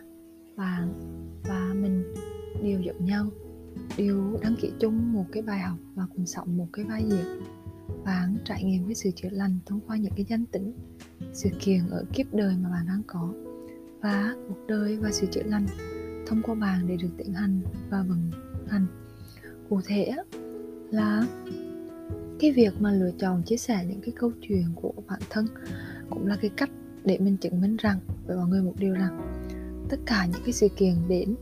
bạn và mình đều giống nhau, đều đăng ký chung một cái bài học và cùng sống một cái vai diễn. Bạn trải nghiệm cái sự chữa lành thông qua những cái danh tính, sự kiện ở kiếp đời mà bạn đang có, và cuộc đời và sự chữa lành thông qua bạn để được tiến hành và vận hành. Cụ thể là cái việc mà lựa chọn chia sẻ những cái câu chuyện của bản thân cũng là cái cách để mình chứng minh rằng với mọi người một điều rằng tất cả những cái sự kiện đến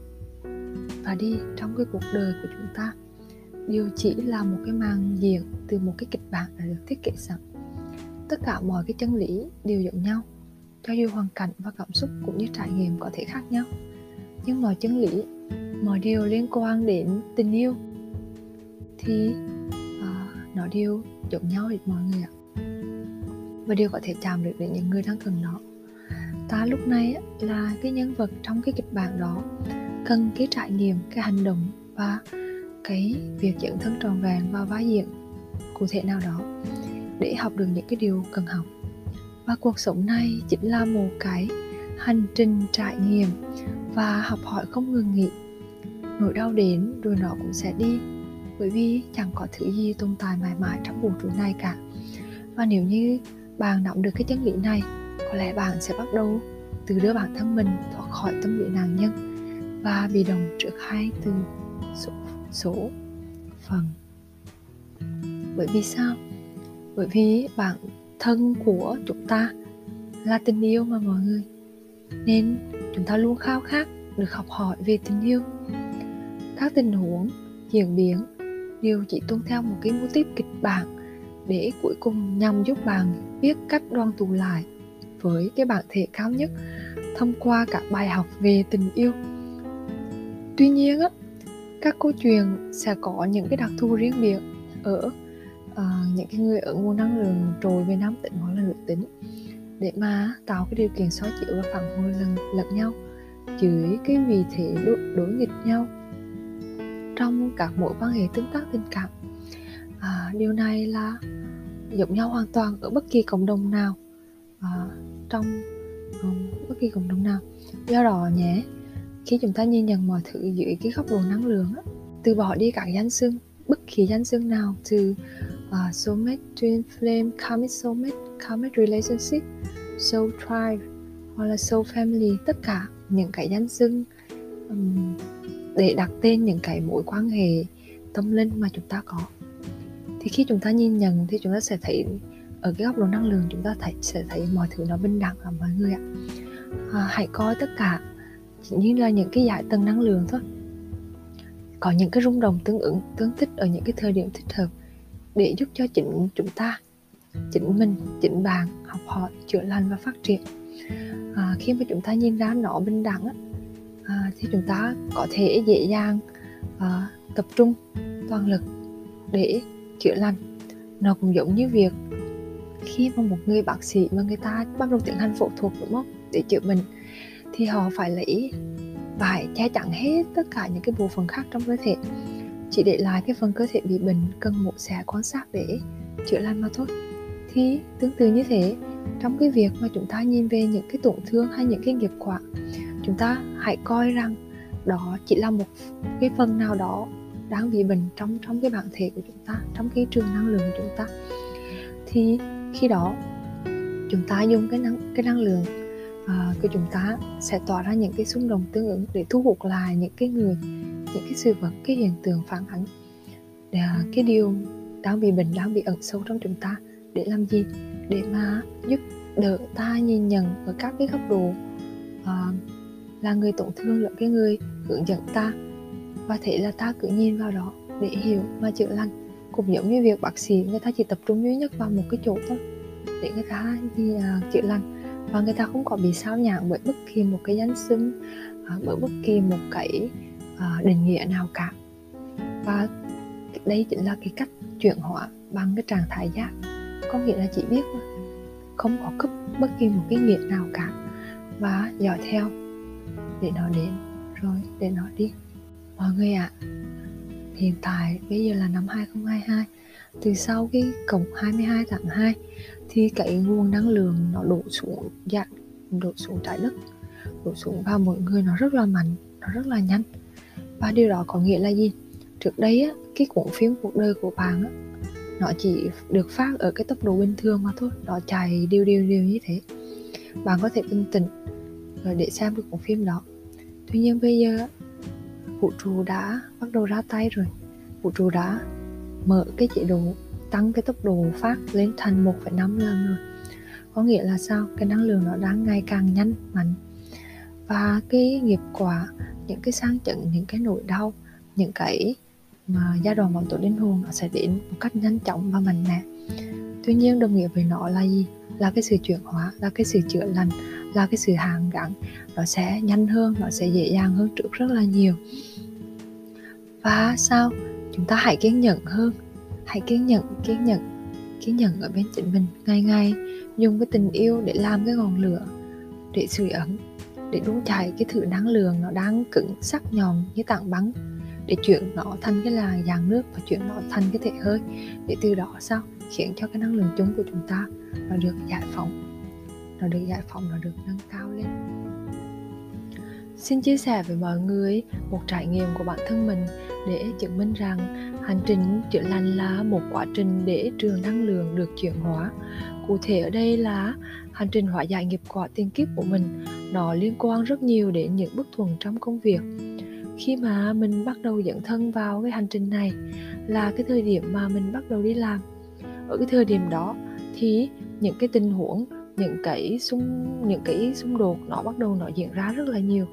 và đi trong cái cuộc đời của chúng ta đều chỉ là một cái màn diễn từ một cái kịch bản đã được thiết kế sẵn. Tất cả mọi cái chân lý đều giống nhau, cho dù hoàn cảnh và cảm xúc cũng như trải nghiệm có thể khác nhau, nhưng mọi chân lý, mọi điều liên quan đến tình yêu thì nó đều giống nhau đến mọi người ạ, và đều có thể chạm được đến những người đang cần nó. Ta lúc này là cái nhân vật trong cái kịch bản đó, cần cái trải nghiệm, cái hành động và cái việc dẫn thân tròn vẹn vào vai diễn cụ thể nào đó để học được những cái điều cần học. Và cuộc sống này chính là một cái hành trình trải nghiệm và học hỏi không ngừng nghỉ. Nỗi đau đến rồi nó cũng sẽ đi, bởi vì chẳng có thứ gì tồn tại mãi mãi trong vũ trụ này cả. Và nếu như bạn nắm được cái chân lý này, có lẽ bạn sẽ bắt đầu từ đưa bản thân mình thoát khỏi tâm lý nạn nhân và bị động trước hai từ số phần. Bởi vì sao? Bởi vì bản thân của chúng ta là tình yêu mà mọi người, nên chúng ta luôn khao khát được học hỏi về tình yêu. Các tình huống diễn biến đều chỉ tuân theo một cái mô típ kịch bản để cuối cùng nhằm giúp bạn biết cách đoàn tụ lại với cái bản thể cao nhất thông qua các bài học về tình yêu. Tuy nhiên, các câu chuyện sẽ có những cái đặc thù riêng biệt ở những cái người ở nguồn năng lượng trồi về nam tính hoặc là nữ tính để mà tạo cái điều kiện soi chiếu và phản hồi lẫn nhau dưới cái vị thế đối nghịch nhau trong các mối quan hệ tương tác tình cảm. Điều này là giống nhau hoàn toàn ở bất kỳ cộng đồng nào, bất kỳ cộng đồng nào. Do đó nhé, khi chúng ta nhìn nhận mọi thứ dưới cái góc độ năng lượng, từ bỏ đi các danh xưng, bất kỳ danh xưng nào từ soulmate, twin flame, karmic soulmate, karmic relationship, soul tribe hoặc là soul family, tất cả những cái danh xưng để đặt tên những cái mối quan hệ tâm linh mà chúng ta có. Thì khi chúng ta nhìn nhận thì chúng ta sẽ thấy ở cái góc độ năng lượng, chúng ta sẽ thấy mọi thứ nó bình đẳng lắm mọi người ạ. Hãy coi tất cả chỉ như là những cái giải tầng năng lượng thôi, có những cái rung động tương ứng, tương thích ở những cái thời điểm thích hợp để giúp cho chính chúng ta, chính mình, chính bạn học hỏi, chữa lành và phát triển. Khi mà chúng ta nhìn ra nó bình đẳng thì chúng ta có thể dễ dàng tập trung toàn lực để chữa lành. Nó cũng giống như việc khi mà một người bác sĩ mà người ta bắt đầu tiến hành phẫu thuật, đúng không, để chữa bệnh thì họ phải lấy vải che chắn hết tất cả những cái bộ phận khác trong cơ thể, chỉ để lại cái phần cơ thể bị bệnh cần mổ xẻ quan sát để chữa lành mà thôi. Thì tương tự như thế, trong cái việc mà chúng ta nhìn về những cái tổn thương hay những cái nghiệp quả, chúng ta hãy coi rằng đó chỉ là một cái phần nào đó đang bị bệnh trong cái bản thể của chúng ta, trong cái trường năng lượng của chúng ta. Thì khi đó chúng ta dùng cái năng lượng của chúng ta sẽ tỏa ra những cái xung động tương ứng để thu hút lại những cái người, những cái sự vật, cái hiện tượng phản ánh cái điều đang bị bệnh, đang bị ẩn sâu trong chúng ta. Để làm gì? Để mà giúp đỡ ta nhìn nhận ở các cái góc độ là người tổn thương là cái người hướng dẫn ta, và thế là ta cứ nhìn vào đó để hiểu mà chữa lành. Cũng giống như việc bác sĩ người ta chỉ tập trung duy nhất vào một cái chỗ thôi để người ta chữa lành, và người ta không có bị sao nhãng bởi bất kỳ một cái danh xưng, bởi bất kỳ một cái định nghĩa nào cả. Và đây chính là cái cách chuyển hóa bằng cái trạng thái giác, có nghĩa là chỉ biết không có cấp bất kỳ một cái nghĩa nào cả, và dõi theo để nó đến rồi để nó đi. Mọi người ạ, hiện tại bây giờ là năm 2022, từ sau cái cổng 22 tháng 2 thì cái nguồn năng lượng nó đổ xuống trái đất, đổ xuống vào mọi người nó rất là mạnh, nó rất là nhanh. Và điều đó có nghĩa là gì? Trước đây á, cái cuộn phim cuộc đời của bạn á, nó chỉ được phát ở cái tốc độ bình thường mà thôi, nó chạy đều như thế. Bạn có thể bình tĩnh rồi để xem được cuộn phim đó. Tuy nhiên bây giờ vũ trụ đã bắt đầu ra tay rồi, vũ trụ đã mở cái chế độ tăng cái tốc độ phát lên thành 1,5 lần rồi. Có nghĩa là sao? Cái năng lượng nó đang ngày càng nhanh mạnh. Và cái nghiệp quả, những cái sang chấn, những cái nỗi đau, những cái mà giai đoạn bóng tối linh hồn nó sẽ đến một cách nhanh chóng và mạnh mẽ. Tuy nhiên đồng nghĩa với nó là gì? Là cái sự chuyển hóa, là cái sự chữa lành, là cái sự hàn gắn. Nó sẽ nhanh hơn, nó sẽ dễ dàng hơn trước rất là nhiều. Và sao? Chúng ta hãy kiên nhẫn hơn. Hãy kiên nhẫn ở bên chính mình. Ngày ngày dùng cái tình yêu để làm cái ngọn lửa, để sưởi ấm, để đun chảy cái thứ năng lượng nó đang cứng sắc nhọn như tảng băng, để chuyển nó thành cái là dạng nước và chuyển nó thành cái thể hơi, để từ đó sao khiến cho cái năng lượng chung của chúng ta nó được giải phóng, nó được nâng cao lên. Xin chia sẻ với mọi người một trải nghiệm của bản thân mình để chứng minh rằng hành trình chữa lành là một quá trình để trường năng lượng được chuyển hóa. Cụ thể ở đây là hành trình hóa giải nghiệp quả tiền kiếp của mình, nó liên quan rất nhiều đến những bất thuận trong công việc. Khi mà mình bắt đầu dẫn thân vào cái hành trình này là cái thời điểm mà mình bắt đầu đi làm. Ở cái thời điểm đó thì những cái tình huống, những cái xung đột nó bắt đầu nó diễn ra rất là nhiều.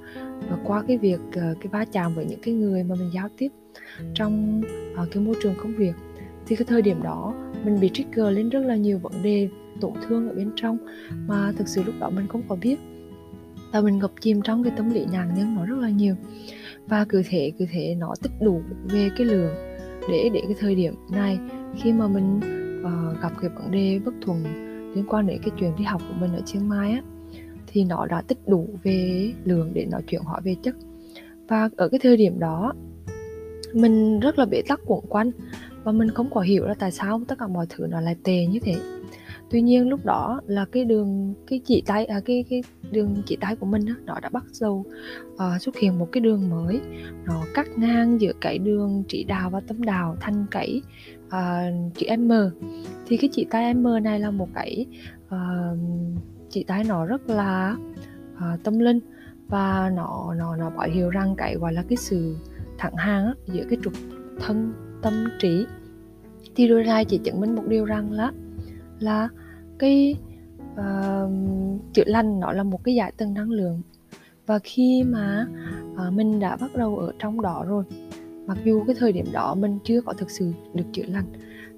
Và qua cái việc cái va chạm với những cái người mà mình giao tiếp trong cái môi trường công việc, thì cái thời điểm đó mình bị trigger lên rất là nhiều vấn đề tổn thương ở bên trong mà thực sự lúc đó mình không có biết. Và mình ngập chìm trong cái tâm lý nhàn nhân nó rất là nhiều. Và cứ thế nó tích đủ về cái lượng để cái thời điểm này, khi mà mình gặp cái vấn đề bất thuận liên quan đến cái chuyện đi học của mình ở Chiang Mai á, thì nó đã tích đủ về lượng để nó chuyển hóa về chất. Và ở cái thời điểm đó mình rất là bế tắc cuộn quanh và mình không có hiểu là tại sao tất cả mọi thứ nó lại tệ như thế. Tuy nhiên lúc đó là cái đường chỉ tay của mình đó, nó đã bắt đầu xuất hiện một cái đường mới, nó cắt ngang giữa cái đường chỉ đạo và tâm đạo thành cái chữ M. Thì cái chỉ tay M này là một cái chỉ tay nó rất là tâm linh, và nó báo hiệu rằng cái gọi là cái sự thẳng hàng giữa cái trục thân tâm trí. Thì đôi ra chỉ chứng minh một điều rằng là cái chữa lành nó là một cái giải tầng năng lượng. Và khi mà mình đã bắt đầu ở trong đó rồi, mặc dù cái thời điểm đó mình chưa có thực sự được chữa lành,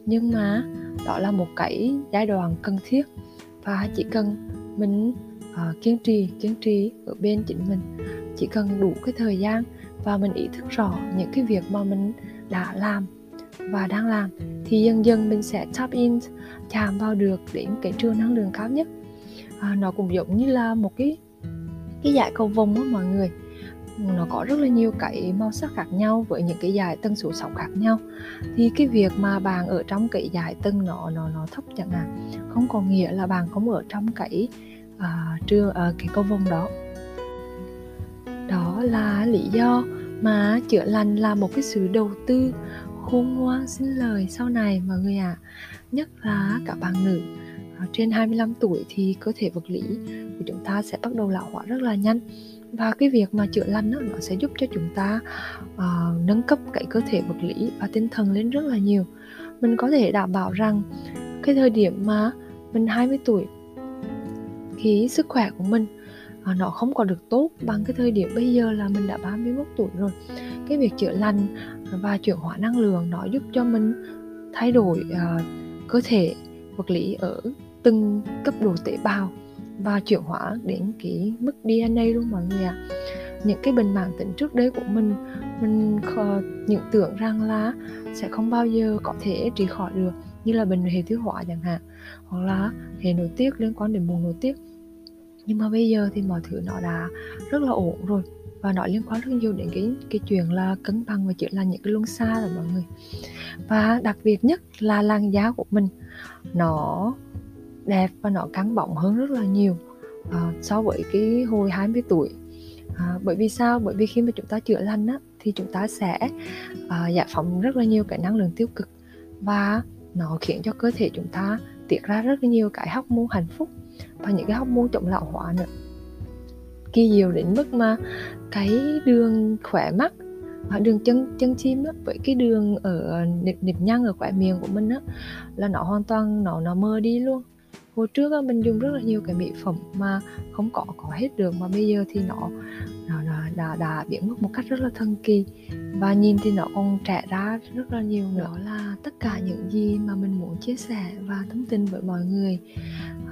nhưng mà đó là một cái giai đoạn cần thiết. Và chỉ cần mình kiên trì ở bên chính mình, chỉ cần đủ cái thời gian và mình ý thức rõ những cái việc mà mình đã làm và đang làm, thì dần dần mình sẽ tap in, chạm vào được đến cái trường năng lượng cao nhất. Nó cũng giống như là một cái dải cầu vồng đó mọi người. Nó có rất là nhiều cái màu sắc khác nhau với những cái dải tần số sóng khác nhau. Thì cái việc mà bạn ở trong cái dải tần nó thấp chẳng hạn, không có nghĩa là bạn không ở trong cái cầu vồng đó. Đó là lý do mà chữa lành là một cái sự đầu tư khôn ngoan xin lời sau này mọi người ạ. Nhất là các bạn nữ trên 25 tuổi thì cơ thể vật lý của chúng ta sẽ bắt đầu lão hóa rất là nhanh. Và cái việc mà chữa lành đó, nó sẽ giúp cho chúng ta nâng cấp cái cơ thể vật lý và tinh thần lên rất là nhiều. Mình có thể đảm bảo rằng cái thời điểm mà mình 20 tuổi thì sức khỏe của mình nó không còn được tốt bằng cái thời điểm bây giờ là mình đã 31 tuổi rồi. Cái việc chữa lành và chuyển hóa năng lượng nó giúp cho mình thay đổi cơ thể vật lý ở từng cấp độ tế bào và chuyển hóa đến cái mức DNA luôn mọi người ạ. Những cái bệnh mãn tính trước đây của mình những tưởng rằng là sẽ không bao giờ có thể trị khỏi được, như là bệnh hệ tiêu hóa chẳng hạn, hoặc là hệ nội tiết, liên quan đến buồng nội tiết. Nhưng mà bây giờ thì mọi thứ nó đã rất là ổn rồi, và nó liên quan rất nhiều đến cái chuyện là cân bằng và chuyện là những cái luân xa rồi mọi người. Và đặc biệt nhất là làn da của mình nó đẹp và nó căng bóng hơn rất là nhiều so với cái hồi 20 tuổi. Bởi vì sao? Bởi vì khi mà chúng ta chữa lành á, thì chúng ta sẽ giải phóng rất là nhiều cái năng lượng tiêu cực, và nó khiến cho cơ thể chúng ta tiết ra rất là nhiều cái hormone hạnh phúc và những cái hormone chống lão hóa nữa. Kỳ diệu đến mức mà cái đường khỏe mắt đường chân chim đó, với cái đường ở nếp nhăn ở khóe miệng của mình á, là nó hoàn toàn nó mờ đi luôn. Hồi trước á, mình dùng rất là nhiều cái mỹ phẩm mà không có hết được, mà bây giờ thì nó đã biến mất một cách rất là thần kỳ, và nhìn thì nó còn trẻ ra rất là nhiều nữa. Đó là tất cả những gì mà mình muốn chia sẻ và thông tin với mọi người.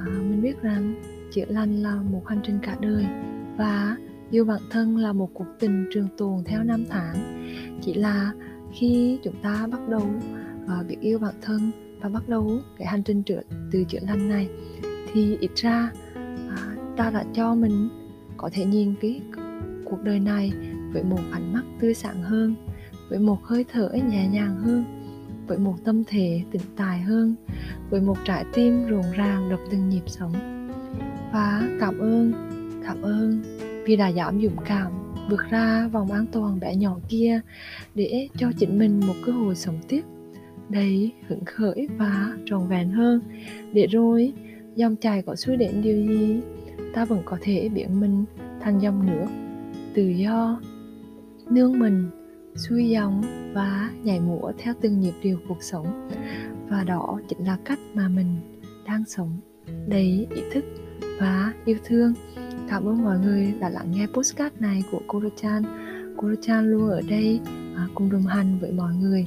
Mình biết rằng chữa lành là một hành trình cả đời, và yêu bản thân là một cuộc tình trường tồn theo năm tháng. Chỉ là khi chúng ta bắt đầu biết yêu bản thân và bắt đầu cái hành trình từ chữa lành này, thì ít ra ta đã cho mình có thể nhìn cái cuộc đời này với một ánh mắt tươi sáng hơn, với một hơi thở nhẹ nhàng hơn, với một tâm thể tỉnh tài hơn, với một trái tim rộn ràng đập từng nhịp sống. Và cảm ơn vì đã dám dũng cảm vượt ra vòng an toàn bé nhỏ kia để cho chính mình một cơ hội sống tiếp đầy hứng khởi và trọn vẹn hơn, để rồi dòng chảy có suối đến điều gì, ta vẫn có thể biến mình thành dòng nước tự do, nương mình, xuôi dòng và nhảy múa theo từng nhịp điệu cuộc sống. Và đó chính là cách mà mình đang sống, đầy ý thức và yêu thương. Cảm ơn mọi người đã lắng nghe podcast này của Koro-chan. Koro-chan luôn ở đây cùng đồng hành với mọi người.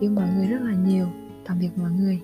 Yêu mọi người rất là nhiều. Tạm biệt mọi người.